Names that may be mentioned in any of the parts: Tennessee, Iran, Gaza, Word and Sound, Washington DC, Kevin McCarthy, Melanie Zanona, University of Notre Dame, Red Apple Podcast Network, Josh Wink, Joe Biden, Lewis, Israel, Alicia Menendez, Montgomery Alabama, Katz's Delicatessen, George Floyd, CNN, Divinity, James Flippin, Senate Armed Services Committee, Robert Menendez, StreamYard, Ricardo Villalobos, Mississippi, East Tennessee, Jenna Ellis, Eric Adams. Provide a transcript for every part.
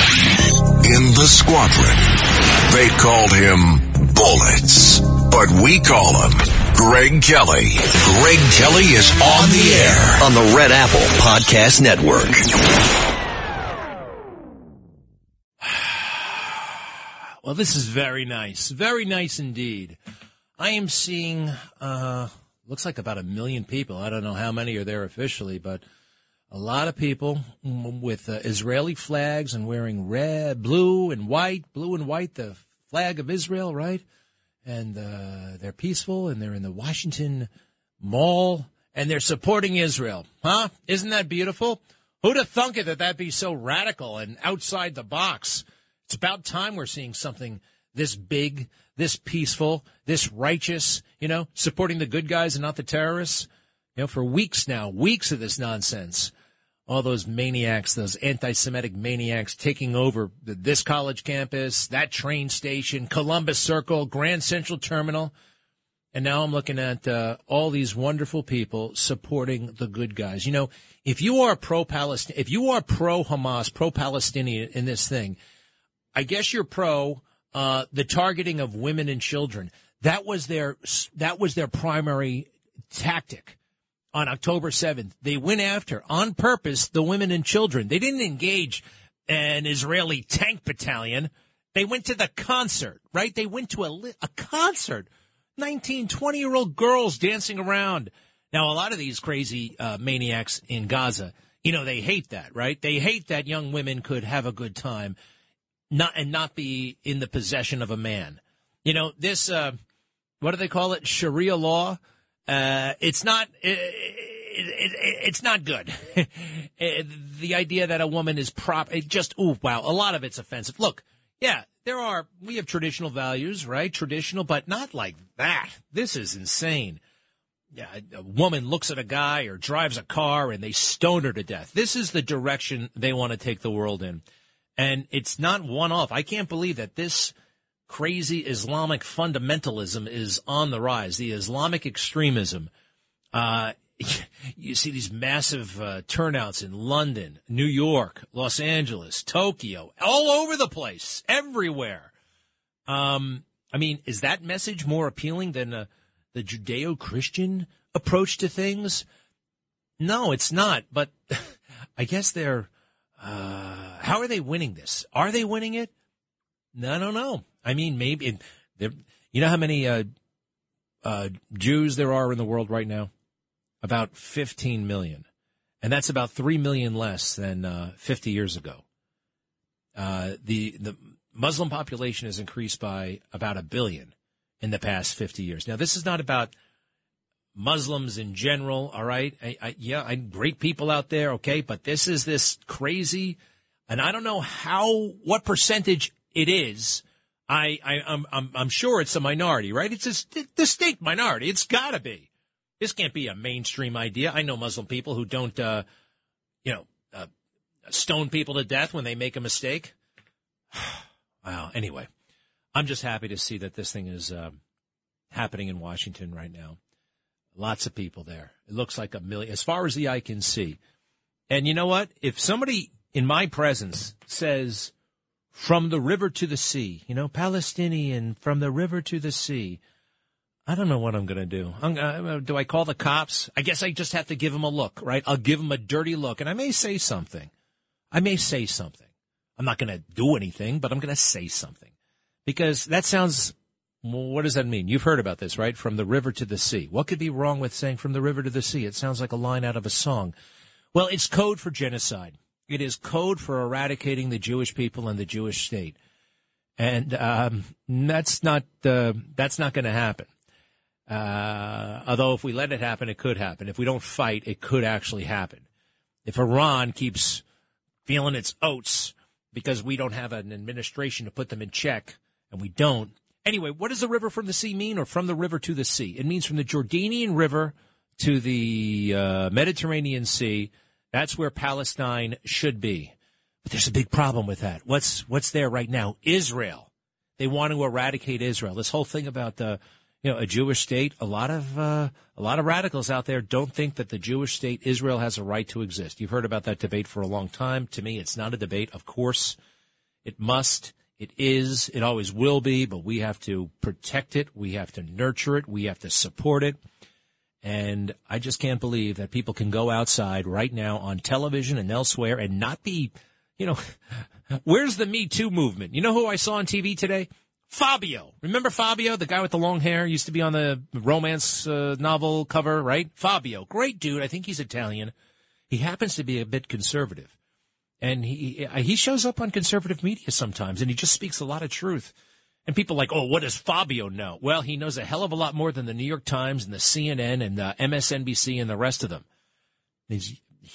In the squadron, they called him Bullets, but we call him Greg Kelly. Greg Kelly is on the air on the Red Apple Podcast Network. Well, this is very nice. Very nice indeed. I am seeing, looks like about 1 million people. I don't know how many are there officially, but a lot of people with Israeli flags and wearing red, blue and white, the flag of Israel, right? And they're peaceful, and they're in the Washington Mall, and they're supporting Israel. Huh? Isn't that beautiful? Who'd have thunk it that that'd be so radical and outside the box? It's about time we're seeing something this big, this peaceful, this righteous, you know, supporting the good guys and not the terrorists. You know, for weeks now, weeks of this nonsense. All those maniacs, those anti-Semitic maniacs taking over this college campus, that train station, Columbus Circle, Grand Central Terminal. And now I'm looking at all these wonderful people supporting the good guys. You know, if you are pro-Palestinian, if you are pro-Hamas, pro-Palestinian in this thing, I guess you're pro the targeting of women and children. That was their primary tactic. On October 7th, they went after, on purpose, the women and children. They didn't engage an Israeli tank battalion. They went to the concert, right? They went to a concert. 19, 20-year-old girls dancing around. Now, a lot of these crazy maniacs in Gaza, you know, they hate that, right? They hate that young women could have a good time and not be in the possession of a man. You know, this, what do they call it, Sharia law? It's not good. The idea that a woman is a lot of it's offensive. Look, yeah, we have traditional values, right? Traditional, but not like that. This is insane. Yeah, a woman looks at a guy or drives a car and they stone her to death. This is the direction they want to take the world in. And it's not one off. I can't believe that this crazy Islamic fundamentalism is on the rise, the Islamic extremism. You see these massive turnouts in London, New York, Los Angeles, Tokyo, all over the place, everywhere. I mean, is that message more appealing than the Judeo-Christian approach to things? No, it's not. But I guess they're how are they winning this? Are they winning it? I don't know. I mean, maybe you know how many Jews there are in the world right now? About 15 million. And that's about 3 million less than 50 years ago. The Muslim population has increased by about 1 billion in the past 50 years. Now, this is not about Muslims in general, all right? I great people out there, okay? But this is this crazy, and I don't know what percentage it is. I'm sure it's a minority, right? It's a distinct minority. It's got to be. This can't be a mainstream idea. I know Muslim people who don't, stone people to death when they make a mistake. Wow. Anyway, I'm just happy to see that this thing is happening in Washington right now. Lots of people there. It looks like 1 million, as far as the eye can see. And you know what? If somebody in my presence says, "From the river to the sea," you know, Palestinian, from the river to the sea, I don't know what I'm going to do. Do I call the cops? I guess I just have to give them a look, right? I'll give them a dirty look, and I may say something. I'm not going to do anything, but I'm going to say something. Because that sounds, well, what does that mean? You've heard about this, right? From the river to the sea. What could be wrong with saying from the river to the sea? It sounds like a line out of a song. Well, it's code for genocide. It is code for eradicating the Jewish people and the Jewish state, and that's not going to happen. Although if we let it happen, it could happen. If we don't fight, it could actually happen. If Iran keeps feeling its oats because we don't have an administration to put them in check, and we don't. Anyway, what does the river from the sea mean, or from the river to the sea? It means from the Jordanian River to the Mediterranean Sea. That's where Palestine should be. But there's a big problem with that. What's there right now? Israel. They want to eradicate Israel. This whole thing about the, you know, a Jewish state. A lot of radicals out there don't think that the Jewish state Israel has a right to exist. You've heard about that debate for a long time. To me, it's not a debate. Of course, it must. It is. It always will be. But we have to protect it. We have to nurture it. We have to support it. And I just can't believe that people can go outside right now on television and elsewhere and not be, you know, where's the Me Too movement? You know who I saw on TV today? Fabio. Remember Fabio, the guy with the long hair, used to be on the romance novel cover, right? Fabio, great dude. I think he's Italian. He happens to be a bit conservative. And he shows up on conservative media sometimes, and he just speaks a lot of truth. And people are like, oh, what does Fabio know? Well, he knows a hell of a lot more than the New York Times and the CNN and the MSNBC and the rest of them. He's a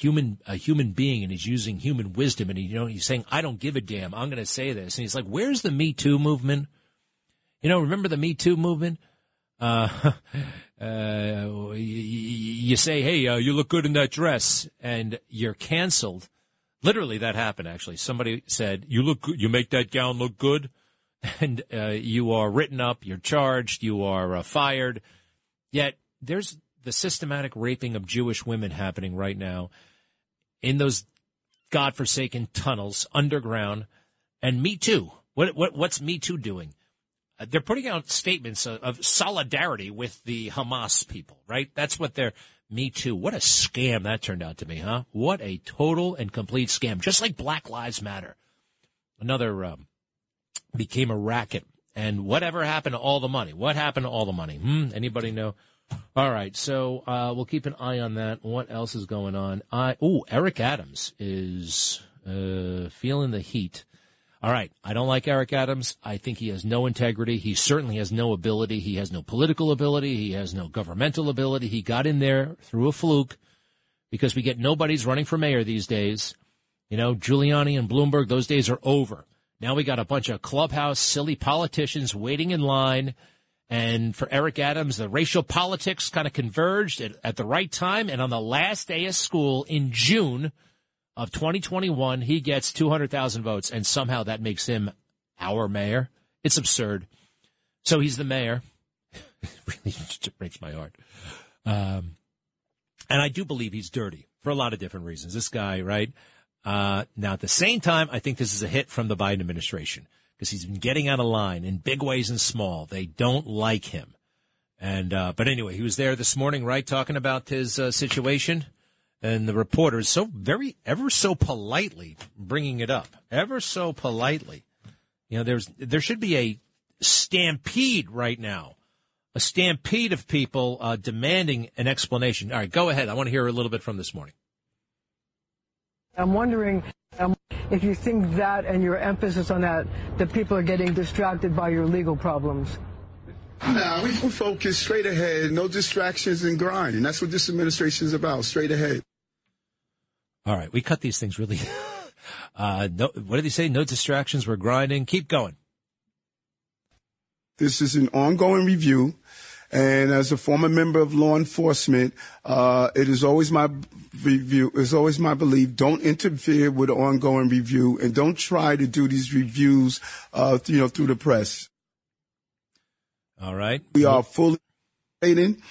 human being, and he's using human wisdom. And he's saying, I don't give a damn. I'm going to say this. And he's like, where's the Me Too movement? You know, remember the Me Too movement? You say, hey, you look good in that dress, and you're canceled. Literally, that happened. Actually, somebody said, you make that gown look good. And you are written up, you're charged, you are fired. Yet there's the systematic raping of Jewish women happening right now in those godforsaken tunnels underground. And Me Too. What's Me Too doing? They're putting out statements of solidarity with the Hamas people, right? That's what they're Me Too. What a scam that turned out to be, huh? What a total and complete scam, just like Black Lives Matter. Another became a racket. And whatever happened to all the money? What happened to all the money? Anybody know? All right, so we'll keep an eye on that. What else is going on? Eric Adams is feeling the heat. All right, I don't like Eric Adams. I think he has no integrity. He certainly has no ability. He has no political ability. He has no governmental ability. He got in there through a fluke because we get nobody's running for mayor these days. You know, Giuliani and Bloomberg, those days are over. Now we got a bunch of clubhouse silly politicians waiting in line. And for Eric Adams, the racial politics kind of converged at the right time. And on the last day of school in June of 2021, he gets 200,000 votes. And somehow that makes him our mayor. It's absurd. So he's the mayor. It really breaks my heart. And I do believe he's dirty for a lot of different reasons. This guy, right? Now, at the same time, I think this is a hit from the Biden administration because he's been getting out of line in big ways and small. They don't like him. And but anyway, he was there this morning, right, talking about his situation. And the reporter is ever so politely bringing it up, ever so politely. You know, there should be a stampede right now, a stampede of people demanding an explanation. All right, go ahead. I want to hear a little bit from this morning. I'm wondering if you think that and your emphasis on that people are getting distracted by your legal problems. No, we focus straight ahead, no distractions and grind. And that's what this administration is about, straight ahead. All right, we cut these things really. No, what did he say? No distractions, we're grinding. Keep going. This is an ongoing review. And as a former member of law enforcement, it is always my review. It's always my belief: don't interfere with an ongoing review, and don't try to do these reviews, through the press. All right. We are fully cooperating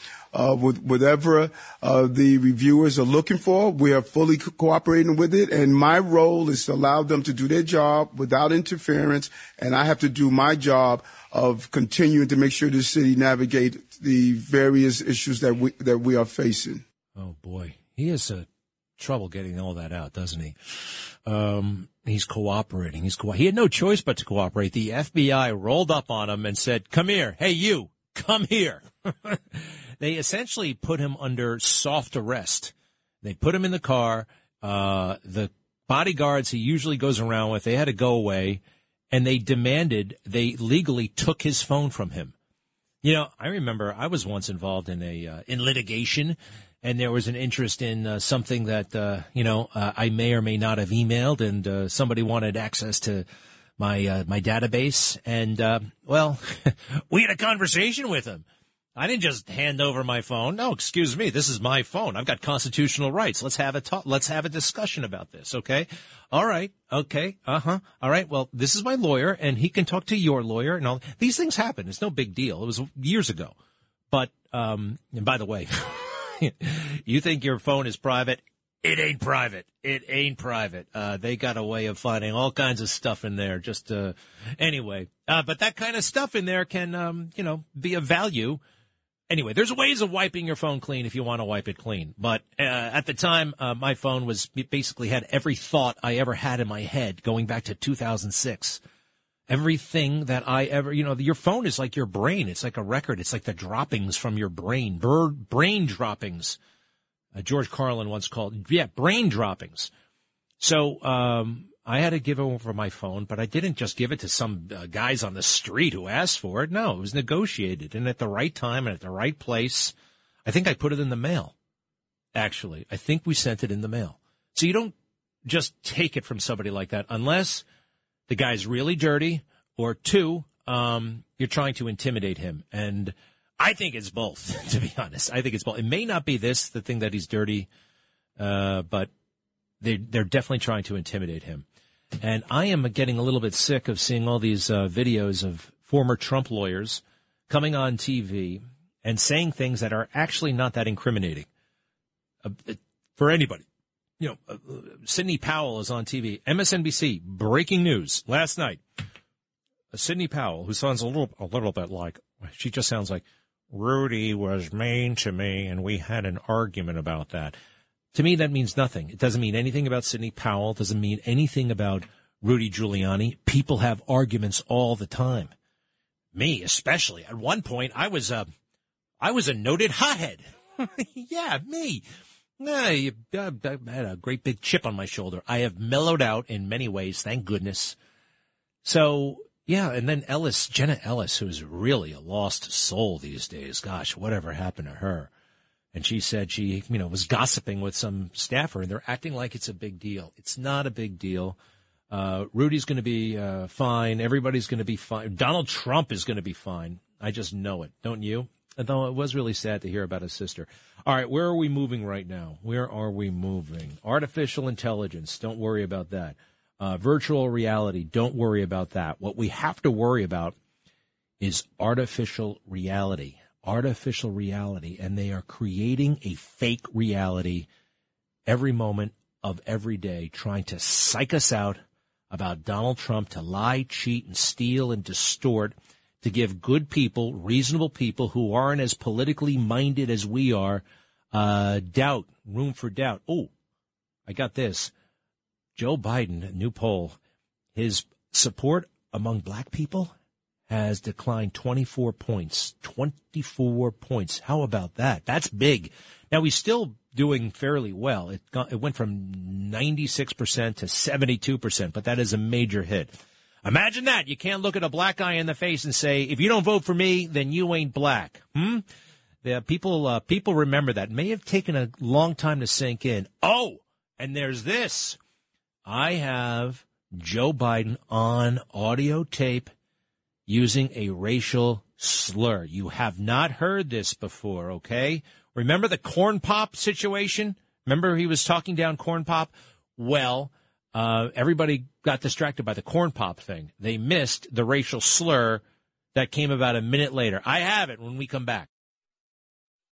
with whatever the reviewers are looking for. We are fully cooperating with it, and my role is to allow them to do their job without interference, and I have to do my job of continuing to make sure the city navigate the various issues that we are facing. Oh, boy. He has trouble getting all that out, doesn't he? He's cooperating. He had no choice but to cooperate. The FBI rolled up on him and said, come here. Hey, you, come here. They essentially put him under soft arrest. They put him in the car. The bodyguards he usually goes around with, they had to go away. And they legally took his phone from him. You know, I remember I was once involved in litigation and there was an interest in something that, I may or may not have emailed, and somebody wanted access to my database. And, we had a conversation with him. I didn't just hand over my phone. No, excuse me. This is my phone. I've got constitutional rights. Let's have a discussion about this. Okay. All right. Okay. Uh-huh. All right. Well, this is my lawyer, and he can talk to your lawyer, and all these things happen. It's no big deal. It was years ago. But, and by the way, you think your phone is private? It ain't private. It ain't private. They got a way of finding all kinds of stuff in there. Just, anyway. But that kind of stuff in there can, be of value. Anyway, there's ways of wiping your phone clean if you want to wipe it clean. But at the time, my phone basically had every thought I ever had in my head going back to 2006. Everything that I ever, your phone is like your brain. It's like a record. It's like the droppings from your brain, brain droppings. George Carlin once called, brain droppings. So I had to give over my phone, but I didn't just give it to some guys on the street who asked for it. No, it was negotiated. And at the right time and at the right place, I think I put it in the mail, actually. I think we sent it in the mail. So you don't just take it from somebody like that unless the guy's really dirty or, two, you're trying to intimidate him. And I think it's both, to be honest. I think it's both. It may not be the thing that he's dirty, but they're definitely trying to intimidate him. And I am getting a little bit sick of seeing all these videos of former Trump lawyers coming on TV and saying things that are actually not that incriminating for anybody. Sidney Powell is on TV. MSNBC, breaking news last night. Sidney Powell, who sounds a little bit like, she just sounds like, Rudy was mean to me, and we had an argument about that. To me, that means nothing. It doesn't mean anything about Sidney Powell. It doesn't mean anything about Rudy Giuliani. People have arguments all the time. Me, especially. At one point, I was a noted hothead. Yeah, me. I had a great big chip on my shoulder. I have mellowed out in many ways, thank goodness. So, yeah, and then Jenna Ellis, who's really a lost soul these days. Gosh, whatever happened to her? And she said she, was gossiping with some staffer, and they're acting like it's a big deal. It's not a big deal. Rudy's going to be fine. Everybody's going to be fine. Donald Trump is going to be fine. I just know it, don't you? Although it was really sad to hear about his sister. All right, where are we moving right now? Where are we moving? Artificial intelligence, don't worry about that. Virtual reality, don't worry about that. What we have to worry about is artificial reality, and they are creating a fake reality every moment of every day, trying to psych us out about Donald Trump, to lie, cheat, and steal and distort, to give good people, reasonable people who aren't as politically minded as we are, doubt, room for doubt. Oh, I got this. Joe Biden, new poll, his support among black people has declined 24 points. 24 points. How about that? That's big. Now, he's still doing fairly well. It went from 96% to 72%, but that is a major hit. Imagine that. You can't look at a black guy in the face and say, if you don't vote for me, then you ain't black. Yeah, people remember that. May have taken a long time to sink in. Oh, and there's this. I have Joe Biden on audio tape using a racial slur. You have not heard this before, okay? Remember the Corn Pop situation? Remember he was talking down Corn Pop? Well, everybody got distracted by the Corn Pop thing. They missed the racial slur that came about a minute later. I have it when we come back.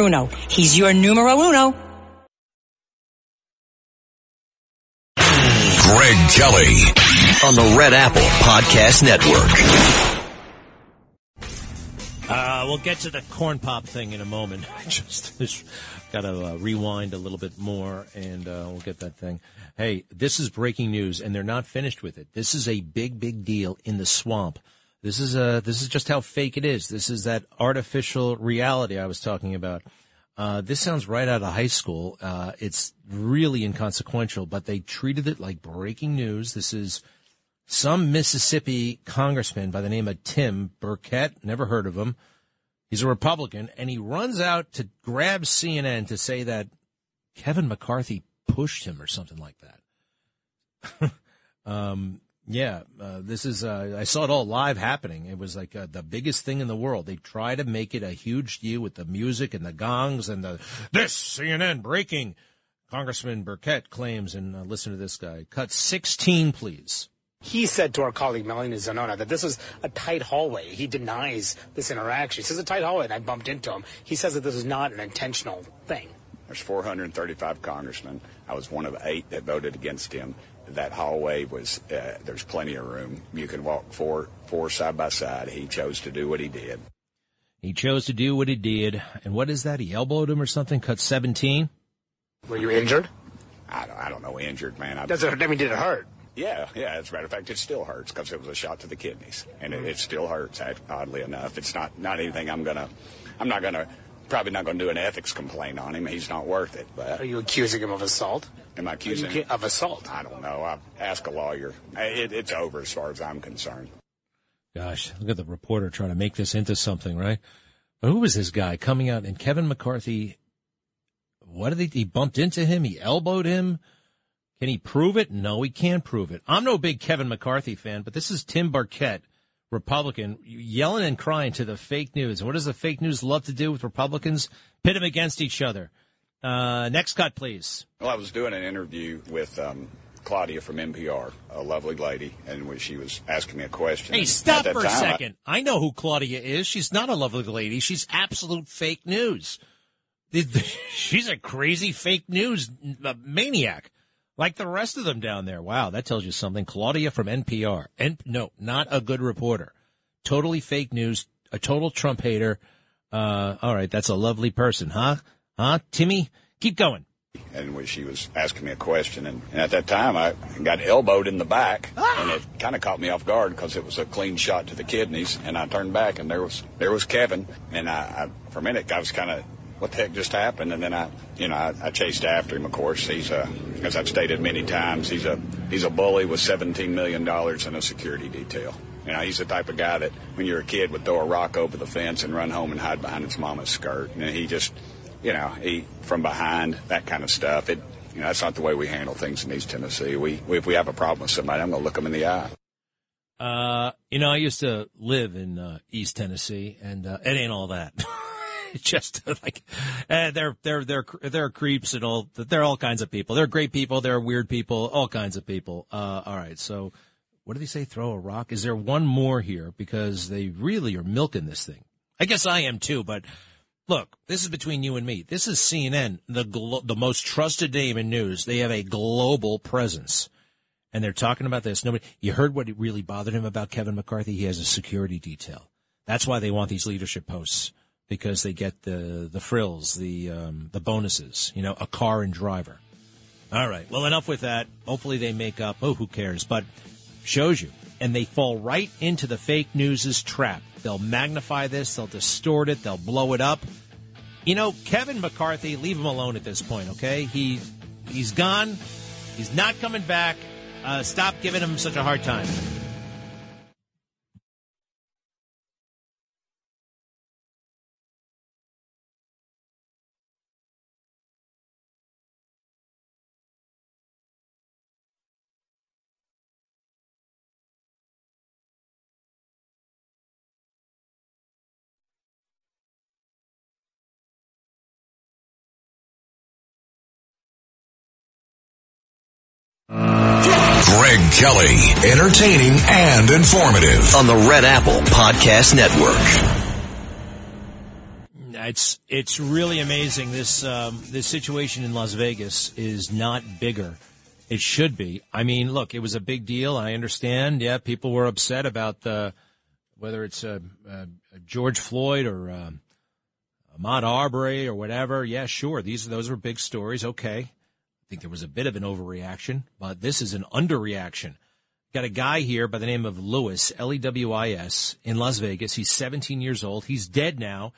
He's your numero uno. Greg Kelly on the Red Apple Podcast Network. We'll get to the corn pop thing in a moment. Just got to rewind a little bit more, and we'll get that thing. Hey, this is breaking news, and they're not finished with it. This is a big, big deal in the swamp. This is just how fake it is. This is that artificial reality I was talking about. This sounds right out of high school. It's really inconsequential, but they treated it like breaking news. This is some Mississippi congressman by the name of Tim Burchett. Never heard of him. He's a Republican, and he runs out to grab CNN to say that Kevin McCarthy pushed him or something like that. This is, I saw it all live happening. It was like the biggest thing in the world. They try to make it a huge deal with the music and the gongs and this CNN breaking. Congressman Burchett claims, and listen to this guy, cut 16, please. He said to our colleague Melanie Zanona that this was a tight hallway. He denies this interaction. He says a tight hallway, and I bumped into him. He says that this is not an intentional thing. There's 435 congressmen. I was one of 8 that voted against him. That hallway was, there's plenty of room. You can walk four side by side. He chose to do what he did. And what is that? He elbowed him or something? Cut 17? Were you injured? I don't know. Injured, man. Did it hurt? Yeah. As a matter of fact, it still hurts because it was a shot to the kidneys, and it still hurts. Oddly enough, it's not anything probably not gonna do an ethics complaint on him. He's not worth it. But are you accusing him of assault? Am I accusing him of assault? I don't know. I'll ask a lawyer. It's over as far as I'm concerned. Gosh, look at the reporter trying to make this into something, right? But who was this guy coming out? And Kevin McCarthy? He bumped into him. He elbowed him. Can he prove it? No, he can't prove it. I'm no big Kevin McCarthy fan, but this is Tim Burchett, Republican, yelling and crying to the fake news. What does the fake news love to do with Republicans? Pit them against each other. Next cut, please. Well, I was doing an interview with Claudia from NPR, a lovely lady, and she was asking me a question. Hey, stop for a second. I know who Claudia is. She's not a lovely lady. She's absolute fake news. She's a crazy fake news maniac. Like the rest of them down there. Wow, that tells you something. Claudia from NPR. No, not a good reporter. Totally fake news. A total Trump hater. All right, that's a lovely person, huh? Huh, Timmy? Keep going. And she was asking me a question, and at that time I got elbowed in the back, and it kind of caught me off guard because it was a clean shot to the kidneys, and I turned back, and there was Kevin, and I for a minute I was kind of, what the heck just happened? And then I chased after him. Of course, he's as I've stated many times, he's a bully with $17 million in a security detail. You know, he's the type of guy that when you're a kid would throw a rock over the fence and run home and hide behind his mama's skirt. And he just, he from behind, that kind of stuff. That's not the way we handle things in East Tennessee. We if we have a problem with somebody, I'm gonna look them in the eye. I used to live in East Tennessee, and it ain't all that. Just like they're creeps and all. They're all kinds of people. They're great people. They're weird people. All kinds of people. All right. So, what did he say? Throw a rock. Is there one more here? Because they really are milking this thing. I guess I am too. But look, this is between you and me. This is CNN, the most trusted name in news. They have a global presence, and they're talking about this. Nobody. You heard what really bothered him about Kevin McCarthy. He has a security detail. That's why they want these leadership posts. Because they get the frills, the bonuses, a car and driver. All right. Well, enough with that. Hopefully they make up. Oh, who cares? But shows you. And they fall right into the fake news's trap. They'll magnify this. They'll distort it. They'll blow it up. Kevin McCarthy, leave him alone at this point, okay? He's gone. He's not coming back. Stop giving him such a hard time. Greg Kelly, entertaining and informative on the Red Apple Podcast Network. It's really amazing. This situation in Las Vegas is not bigger. It should be. I mean, look, it was a big deal. I understand. Yeah, people were upset about whether it's George Floyd or Ahmaud Arbery or whatever. Yeah, sure, those were big stories. Okay, I think there was a bit of an overreaction, but this is an underreaction. Got a guy here by the name of Lewis, Lewis, in Las Vegas. He's 17 years old. He's dead now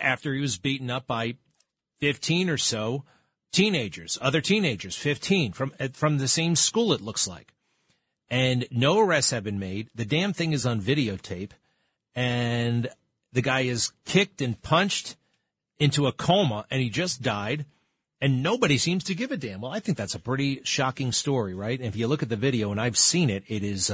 after he was beaten up by 15 or so teenagers, other teenagers, 15, from the same school, it looks like. And no arrests have been made. The damn thing is on videotape. And the guy is kicked and punched into a coma, and he just died. And nobody seems to give a damn. Well, I think that's a pretty shocking story, right? And if you look at the video, and I've seen it, it is,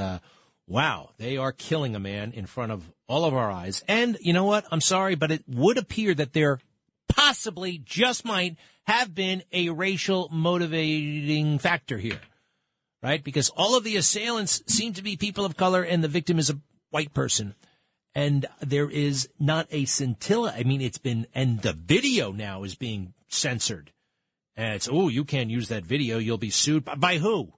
wow, they are killing a man in front of all of our eyes. And you know what? I'm sorry, but it would appear that they're possibly just might have been a racial motivating factor here, right? Because all of the assailants seem to be people of color, and the victim is a white person. And there is not a scintilla. I mean, and the video now is being censored. And it's, oh, you can't use that video. You'll be sued. By who?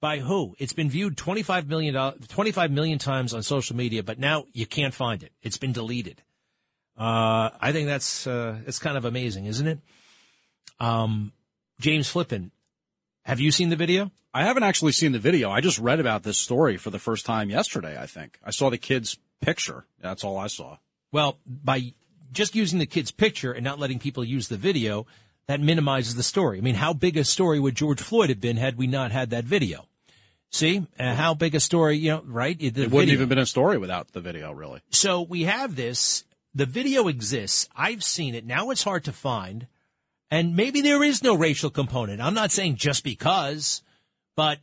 By who? It's been viewed 25 million times on social media, but now you can't find it. It's been deleted. I think that's kind of amazing, isn't it? James Flippin, have you seen the video? I haven't actually seen the video. I just read about this story for the first time yesterday, I think. I saw the kid's picture. That's all I saw. Well, by just using the kid's picture and not letting people use the video, that minimizes the story. I mean, how big a story would George Floyd have been had we not had that video? See, how big a story, you know, right? It wouldn't even been a story without the video, really. So we have this. The video exists. I've seen it. Now it's hard to find. And maybe there is no racial component. I'm not saying just because, but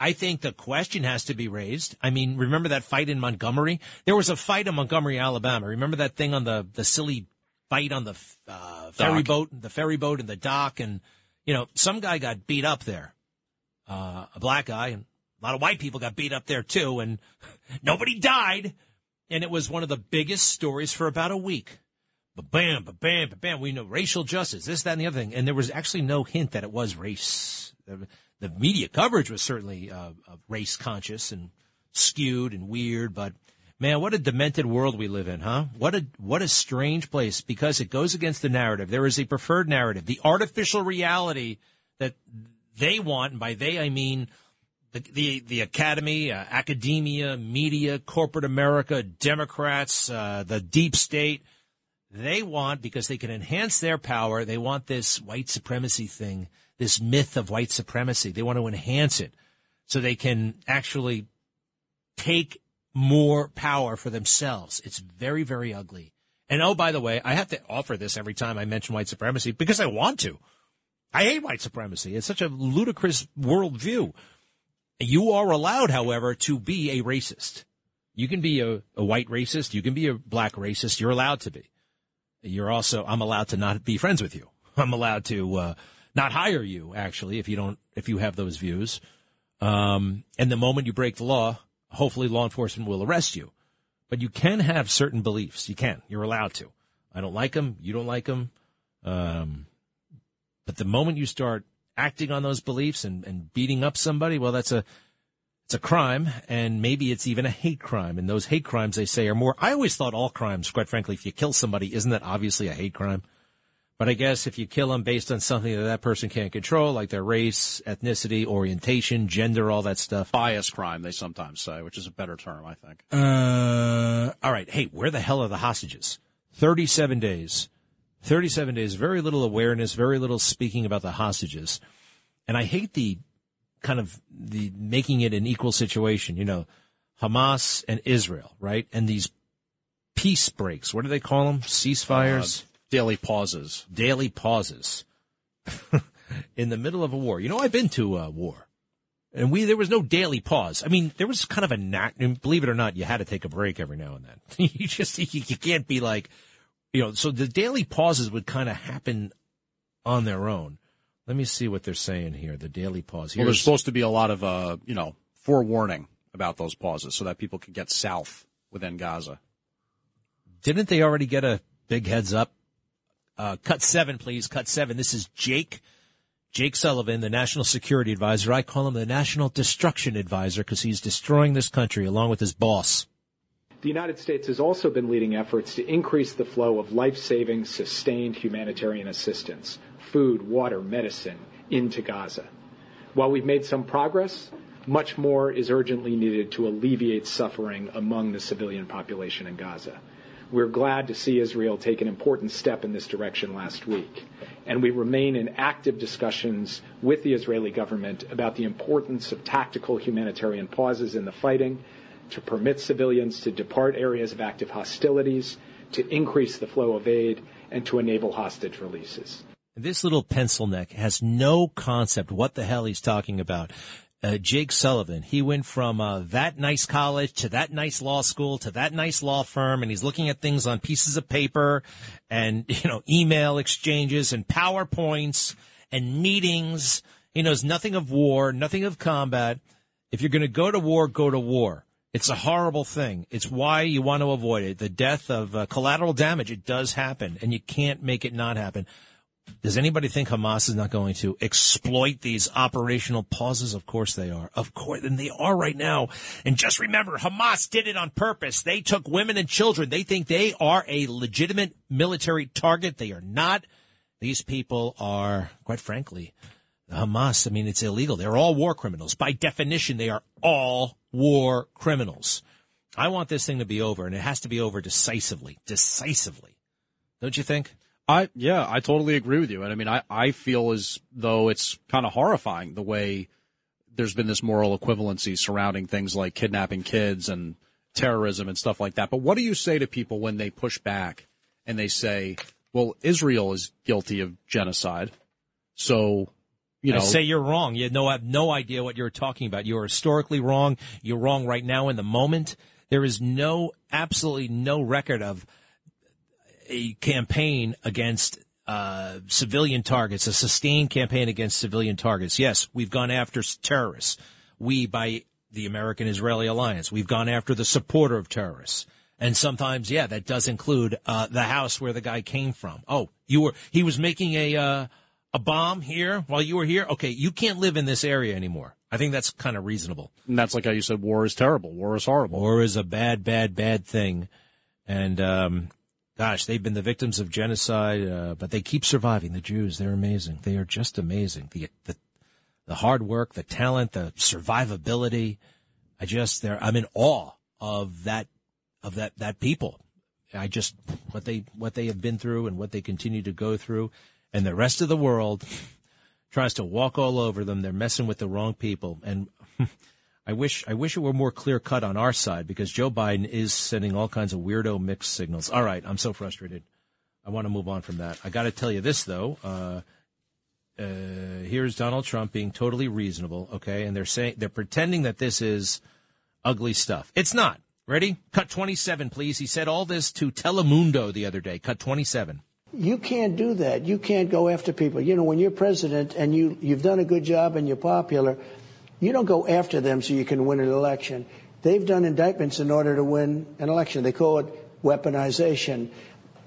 I think the question has to be raised. I mean, remember that fight in Montgomery? There was a fight in Montgomery, Alabama. Remember that thing on the silly fight on the ferry boat and the dock? And, you know, some guy got beat up there, a black guy, and a lot of white people got beat up there, too. And nobody died. And it was one of the biggest stories for about a week. Ba-bam, ba-bam, ba-bam. We know racial justice, this, that, and the other thing. And there was actually no hint that it was race. The media coverage was certainly race-conscious and skewed and weird. But, man, what a demented world we live in, huh? What a strange place, because it goes against the narrative. There is a preferred narrative, the artificial reality that they want. And by they, I mean the academy, academia, media, corporate America, Democrats, the deep state. They want, because they can enhance their power, they want this white supremacy thing, this myth of white supremacy. They want to enhance it so they can actually take more power for themselves. It's very, very ugly. And, oh, by the way, I have to offer this every time I mention white supremacy because I want to. I hate white supremacy. It's such a ludicrous worldview. You are allowed, however, to be a racist. You can be a white racist. You can be a black racist. You're allowed to be. You're also, I'm allowed to not be friends with you. I'm allowed to not hire you, actually, if you have those views. And the moment you break the law, hopefully law enforcement will arrest you. But you can have certain beliefs. You can. You're allowed to. I don't like them. You don't like them. But the moment you start acting on those beliefs and beating up somebody, well, it's a crime, and maybe it's even a hate crime. And those hate crimes, they say, are more. I always thought all crimes, quite frankly, if you kill somebody, isn't that obviously a hate crime? But I guess if you kill them based on something that person can't control, like their race, ethnicity, orientation, gender, all that stuff. Bias crime, they sometimes say, which is a better term, I think. All right. Hey, where the hell are the hostages? 37 days. 37 days. Very little awareness, very little speaking about the hostages. And I hate the kind of the making it an equal situation, you know, Hamas and Israel, right? And these peace breaks, what do they call them? Ceasefires? Daily pauses. Daily pauses in the middle of a war. You know, I've been to a war, and there was no daily pause. I mean, there was kind of believe it or not, you had to take a break every now and then. You can't be like, you know, so the daily pauses would kind of happen on their own. Let me see what they're saying here, the daily pause. Well, there's supposed to be a lot of, you know, forewarning about those pauses so that people could get south within Gaza. Didn't they already get a big heads up? Cut 7, please. Cut 7. This is Jake Sullivan, the National Security Advisor. I call him the National Destruction Advisor because he's destroying this country along with his boss. The United States has also been leading efforts to increase the flow of life-saving, sustained humanitarian assistance, food, water, medicine, into Gaza. While we've made some progress, much more is urgently needed to alleviate suffering among the civilian population in Gaza. We're glad to see Israel take an important step in this direction last week, and we remain in active discussions with the Israeli government about the importance of tactical humanitarian pauses in the fighting, to permit civilians to depart areas of active hostilities, to increase the flow of aid, and to enable hostage releases. This little pencil neck has no concept what the hell he's talking about. Jake Sullivan, he went from that nice college to that nice law school to that nice law firm, and he's looking at things on pieces of paper and, email exchanges and PowerPoints and meetings. He knows nothing of war, nothing of combat. If you're going to go to war, go to war. It's a horrible thing. It's why you want to avoid it. The death of collateral damage, it does happen, and you can't make it not happen. Does anybody think Hamas is not going to exploit these operational pauses? Of course they are. Of course, and they are right now. And just remember, Hamas did it on purpose. They took women and children. They think they are a legitimate military target. They are not. These people are, quite frankly, Hamas, it's illegal. They're all war criminals. By definition, they are all war criminals. I want this thing to be over, and it has to be over decisively. Decisively. Don't you think? I totally agree with you. And I feel as though it's kind of horrifying the way there's been this moral equivalency surrounding things like kidnapping kids and terrorism and stuff like that. But what do you say to people when they push back and they say, well, Israel is guilty of genocide, so... I say you're wrong. I have no idea what you're talking about. You're historically wrong. You're wrong right now in the moment. There is absolutely no record of a campaign against civilian targets, a sustained campaign against civilian targets. Yes, we've gone after terrorists. We, by the American-Israeli alliance, we've gone after the supporter of terrorists. And sometimes, that does include the house where the guy came from. Oh, he was making a bomb here while you were here? Okay, you can't live in this area anymore. I think that's kind of reasonable. And that's like how you said war is terrible. War is horrible. War is a bad, bad, bad thing. And, they've been the victims of genocide, but they keep surviving. The Jews, they're amazing. They are just amazing. The hard work, the talent, the survivability. I'm in awe of that people. What they have been through and what they continue to go through. And the rest of the world tries to walk all over them. They're messing with the wrong people. And I wish it were more clear-cut on our side, because Joe Biden is sending all kinds of weirdo mixed signals. All right, I'm so frustrated. I want to move on from that. I got to tell you this, though. Here's Donald Trump being totally reasonable, okay? And they're pretending that this is ugly stuff. It's not. Ready? Cut 27, please. He said all this to Telemundo the other day. Cut 27. You can't do that. You can't go after people. When you're president and you've done a good job and you're popular, you don't go after them so you can win an election. They've done indictments in order to win an election. They call it weaponization.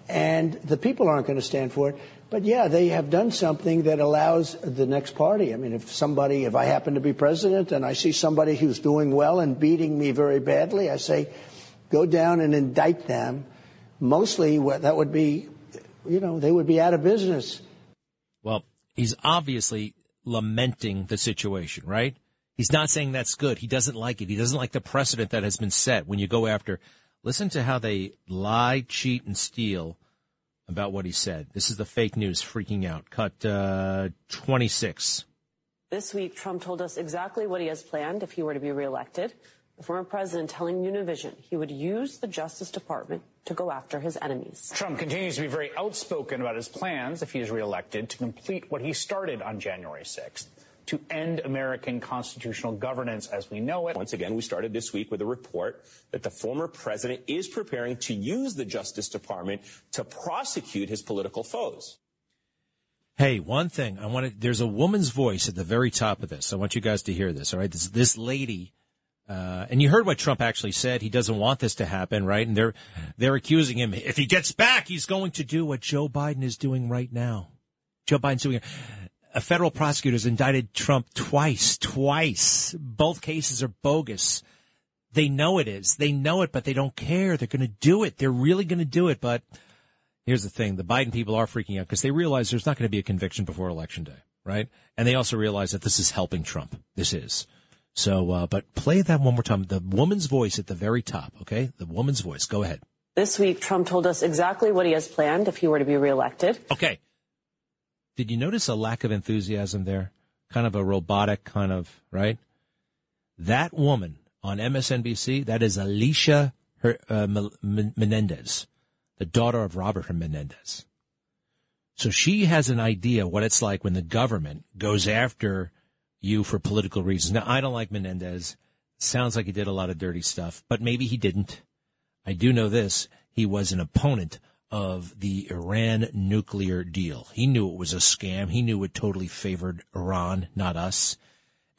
And the people aren't going to stand for it. But, they have done something that allows the next party. If I happen to be president and I see somebody who's doing well and beating me very badly, I say, go down and indict them. Mostly that would be... they would be out of business. Well, he's obviously lamenting the situation, right? He's not saying that's good. He doesn't like it. He doesn't like the precedent that has been set when you go after. Listen to how they lie, cheat, and steal about what he said. This is the fake news freaking out. Cut 26. This week, Trump told us exactly what he has planned if he were to be reelected. The former president telling Univision he would use the Justice Department to go after his enemies. Trump continues to be very outspoken about his plans, if he is reelected, to complete what he started on January 6th, to end American constitutional governance as we know it. Once again, we started this week with a report that the former president is preparing to use the Justice Department to prosecute his political foes. Hey, one thing there's a woman's voice at the very top of this. I want you guys to hear this, all right? This lady... and you heard what Trump actually said. He doesn't want this to happen, right? And they're accusing him. If he gets back, he's going to do what Joe Biden is doing right now. Joe Biden's doing it. A federal prosecutor has indicted Trump twice. Both cases are bogus. They know it is. They know it, but they don't care. They're going to do it. They're really going to do it. But here's the thing. The Biden people are freaking out because they realize there's not going to be a conviction before Election Day, right? And they also realize that this is helping Trump. This is. So, but play that one more time. The woman's voice at the very top, okay? The woman's voice. Go ahead. This week, Trump told us exactly what he has planned if he were to be reelected. Okay. Did you notice a lack of enthusiasm there? Kind of a robotic kind of, right? That woman on MSNBC, that is Alicia Menendez, the daughter of Robert Menendez. So she has an idea what it's like when the government goes after you for political reasons. Now, I don't like Menendez. Sounds like he did a lot of dirty stuff, but maybe he didn't. I do know this. He was an opponent of the Iran nuclear deal. He knew it was a scam. He knew it totally favored Iran, not us.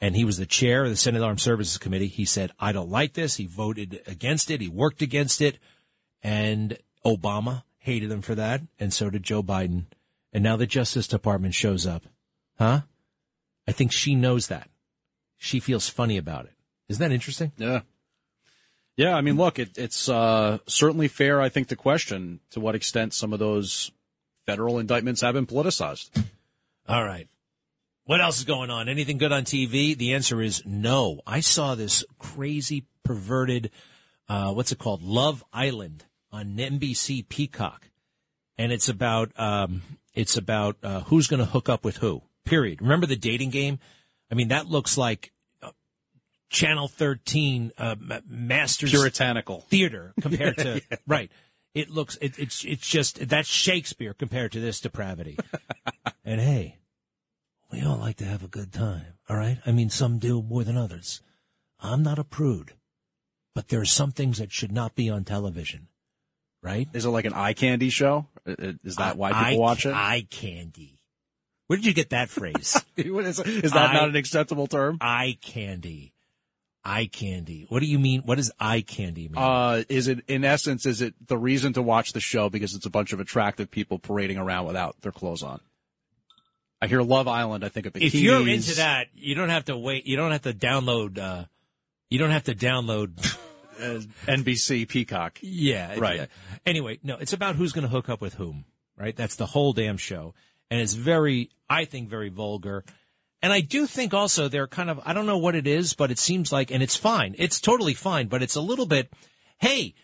And he was the chair of the Senate Armed Services Committee. He said, I don't like this. He voted against it. He worked against it. And Obama hated him for that. And so did Joe Biden. And now the Justice Department shows up. Huh? I think she knows that. She feels funny about it. Isn't that interesting? Yeah. Yeah, I mean, look, it's certainly fair, I think, to question to what extent some of those federal indictments have been politicized. All right. What else is going on? Anything good on TV? The answer is no. I saw this crazy, perverted, what's it called, Love Island on NBC Peacock. And it's about who's going to hook up with who, period. Remember the dating game? I mean, that looks like Channel 13 Masters Puritanical Theater compared to yeah. Right. It looks it's just that's Shakespeare compared to this depravity. And hey, we all like to have a good time, all right? I mean, some do more than others. I'm not a prude, but there are some things that should not be on television, right? Is it like an eye candy show? Is that why people watch it? Eye candy. Where did you get that phrase? Is that not an acceptable term? Eye candy. Eye candy. What do you mean? What does eye candy mean? Is it, in essence, is it the reason to watch the show because it's a bunch of attractive people parading around without their clothes on? I hear Love Island, I think of bikinis. If you're into that, you don't have to wait. You don't have to download, NBC Peacock. Yeah. Right. Yeah. Anyway, no, it's about who's going to hook up with whom, right? That's the whole damn show. And it's very, I think, very vulgar. And I do think also they're kind of, I don't know what it is, but it seems like, and it's fine. It's totally fine, but it's a little bit, hey,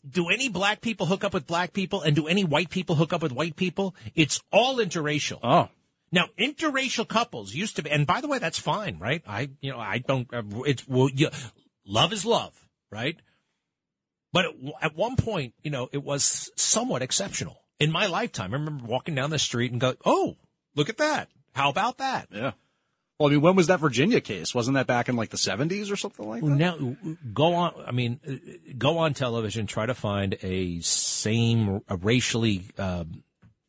do any black people hook up with black people and do any white people hook up with white people? It's all interracial. Oh. Now, interracial couples used to be, and by the way, that's fine, right? Love is love, right? But at one point, you know, it was somewhat exceptional. In my lifetime, I remember walking down the street and going, oh, look at that. How about that? Yeah. Well, I mean, when was that Virginia case? Wasn't that back in like the 70s or something like that? Now, go on television, try to find a racially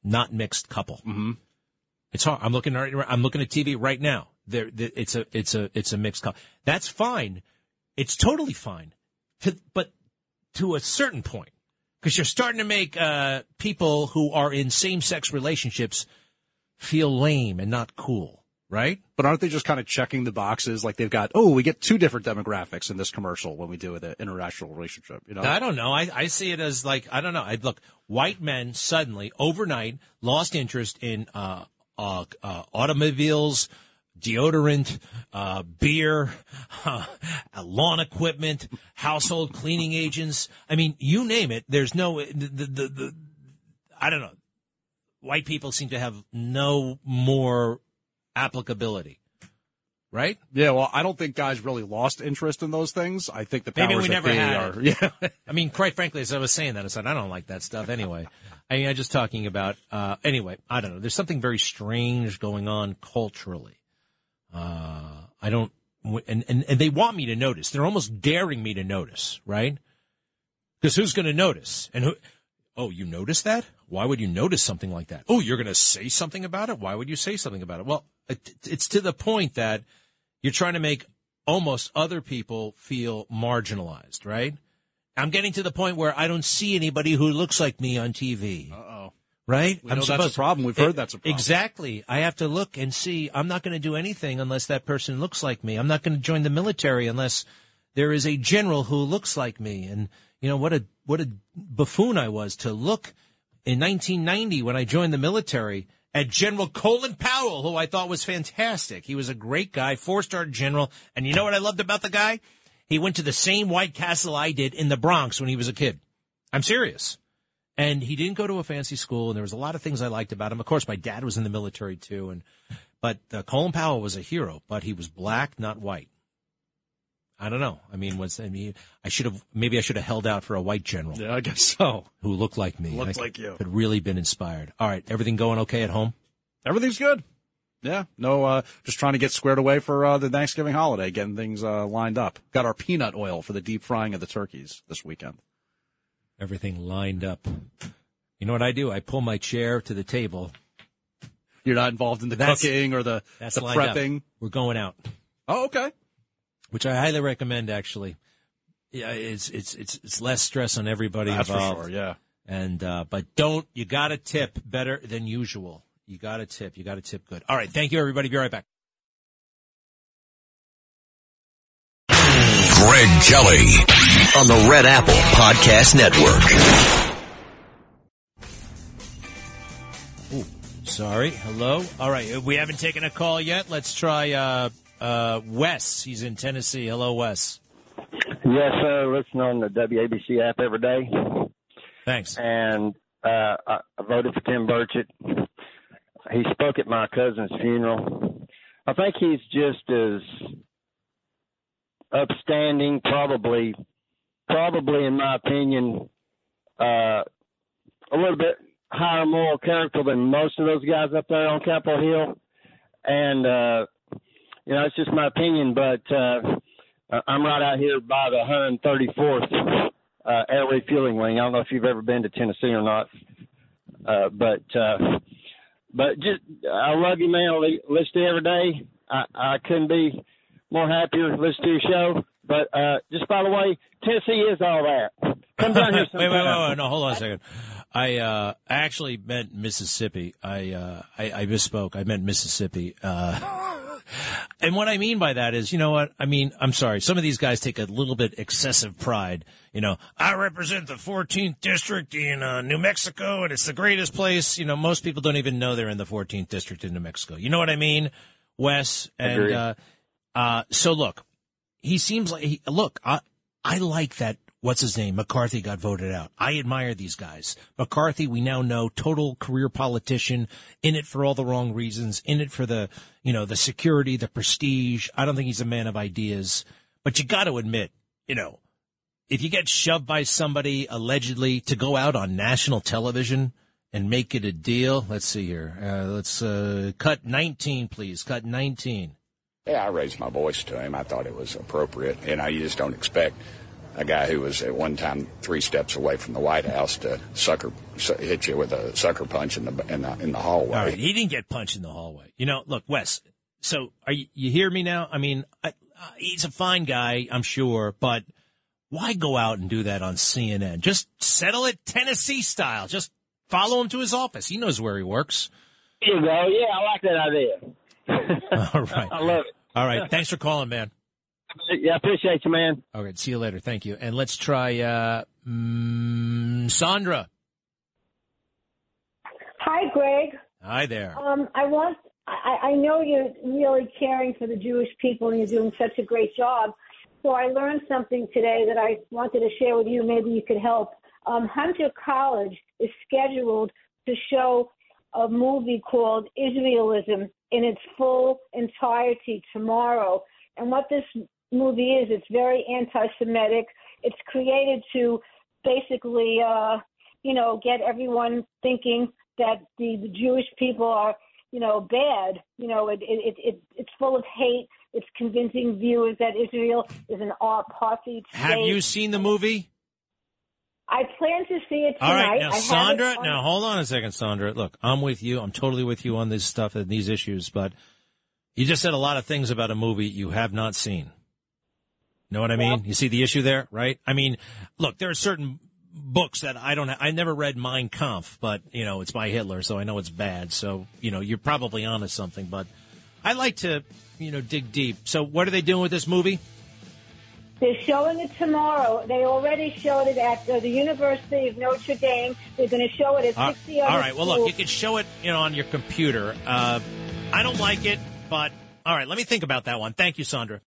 not mixed couple. Mm-hmm. It's hard. I'm looking at TV right now. It's a mixed couple. That's fine. It's totally fine. But to a certain point, because you're starting to make people who are in same-sex relationships feel lame and not cool, right? But aren't they just kind of checking the boxes? Like they've got, we get two different demographics in this commercial when we do the interracial relationship. You know, I don't know. I see it as like, I don't know. Look, white men suddenly overnight lost interest in automobiles, deodorant, beer, lawn equipment, household cleaning agents. I mean, you name it. There's no I don't know. White people seem to have no more applicability, right? Yeah, well, I don't think guys really lost interest in those things. I think the powers maybe we never had. Yeah. I mean, quite frankly, as I was saying that, I said, I don't like that stuff anyway. I mean, I'm just talking about, anyway, I don't know. There's something very strange going on culturally. And they want me to notice. They're almost daring me to notice, right? Because who's going to notice? And who? Oh, you noticed that? Why would you notice something like that? Oh, you're going to say something about it? Why would you say something about it? Well, it's to the point that you're trying to make almost other people feel marginalized, right? I'm getting to the point where I don't see anybody who looks like me on TV. Uh-oh. Right? I know that's a problem. We've heard that's a problem. Exactly. I have to look and see. I'm not going to do anything unless that person looks like me. I'm not going to join the military unless there is a general who looks like me. And, you know, what a buffoon I was to look in 1990 when I joined the military at General Colin Powell, who I thought was fantastic. He was a great guy, four-star general. And you know what I loved about the guy? He went to the same White Castle I did in the Bronx when he was a kid. I'm serious. And he didn't go to a fancy school, and there was a lot of things I liked about him. Of course, my dad was in the military, too. But Colin Powell was a hero, but he was black, not white. I don't know. I should have held out for a white general. Yeah, I guess so. Who looked like me. Looked like you. Could really been inspired. All right. Everything going okay at home? Everything's good. Yeah. No, just trying to get squared away for the Thanksgiving holiday, getting things lined up. Got our peanut oil for the deep frying of the turkeys this weekend. Everything lined up. You know what I do? I pull my chair to the table. You're not involved in the cooking or the prepping? Up. We're going out. Oh, okay. Which I highly recommend, actually. Yeah, it's less stress on everybody involved. For sure, yeah. And but you got to tip better than usual. You got to tip. You got to tip good. All right, thank you, everybody. Be right back. Greg Kelly on the Red Apple Podcast Network. Ooh, sorry. Hello. All right, we haven't taken a call yet. Let's try. Wes, he's in Tennessee. Hello, Wes. Yes, sir. Listen on the WABC app every day. Thanks. And I voted for Tim Burchett. He spoke at my cousin's funeral. I think he's just as upstanding, probably in my opinion, a little bit higher moral character than most of those guys up there on Capitol Hill. And, you know, it's just my opinion, but I'm right out here by the 134th Air Refueling Wing. I don't know if you've ever been to Tennessee or not, but just I love you, man. I listen to you every day. I couldn't be more happier to listen to your show. But just by the way, Tennessee is all that. Come down here sometime. Wait, no, hold on a second. I actually meant Mississippi. I misspoke. I meant Mississippi. And what I mean by that is, you know what? I mean, I'm sorry. Some of these guys take a little bit excessive pride. You know, I represent the 14th district in New Mexico, and it's the greatest place. You know, most people don't even know they're in the 14th district in New Mexico. You know what I mean, Wes? And so, look, he seems like – look, I like that – what's his name? McCarthy got voted out. I admire these guys. McCarthy, we now know, total career politician, in it for all the wrong reasons, in it for the, you know, the security, the prestige. I don't think he's a man of ideas. But you got to admit, you know, if you get shoved by somebody allegedly to go out on national television and make it a deal, let's see here. Let's cut 19, please. Cut 19. Yeah, I raised my voice to him. I thought it was appropriate. You know, you just don't expect a guy who was at one time 3 steps away from the White House to hit you with a sucker punch in the hallway. All right, he didn't get punched in the hallway. You know, look, Wes. So are you hear me now? I mean, he's a fine guy, I'm sure, but why go out and do that on CNN? Just settle it Tennessee style. Just follow him to his office. He knows where he works. There you go. Yeah, I like that idea. All right, I love it. All right, thanks for calling, man. Yeah, I appreciate you, man. All right, see you later. Thank you. And let's try Sandra. Hi, Greg. Hi there. I know you're really caring for the Jewish people and you're doing such a great job. So I learned something today that I wanted to share with you. Maybe you could help. Hunter College is scheduled to show a movie called Israelism in its full entirety tomorrow. And what this movie is, it's very anti-Semitic. It's created to basically, you know, get everyone thinking that the Jewish people are, you know, bad. You know, it's full of hate. It's convincing viewers that Israel is an apartheid state. Have you seen the movie? I plan to see it tonight. All right, now, Sandra, now hold on a second, Sandra. Look, I'm with you. I'm totally with you on this stuff and these issues, but you just said a lot of things about a movie you have not seen. Know what I mean? You see the issue there, right? I mean, look, there are certain books that I don't have. I never read Mein Kampf, but, you know, it's by Hitler, so I know it's bad. So, you know, you're probably onto something, but I like to, you know, dig deep. So what are they doing with this movie? They're showing it tomorrow. They already showed it at the University of Notre Dame. They're going to show it at 60 other schools. All right. Well, look, you can show it, you know, on your computer. I don't like it, but all right, let me think about that one. Thank you, Sandra.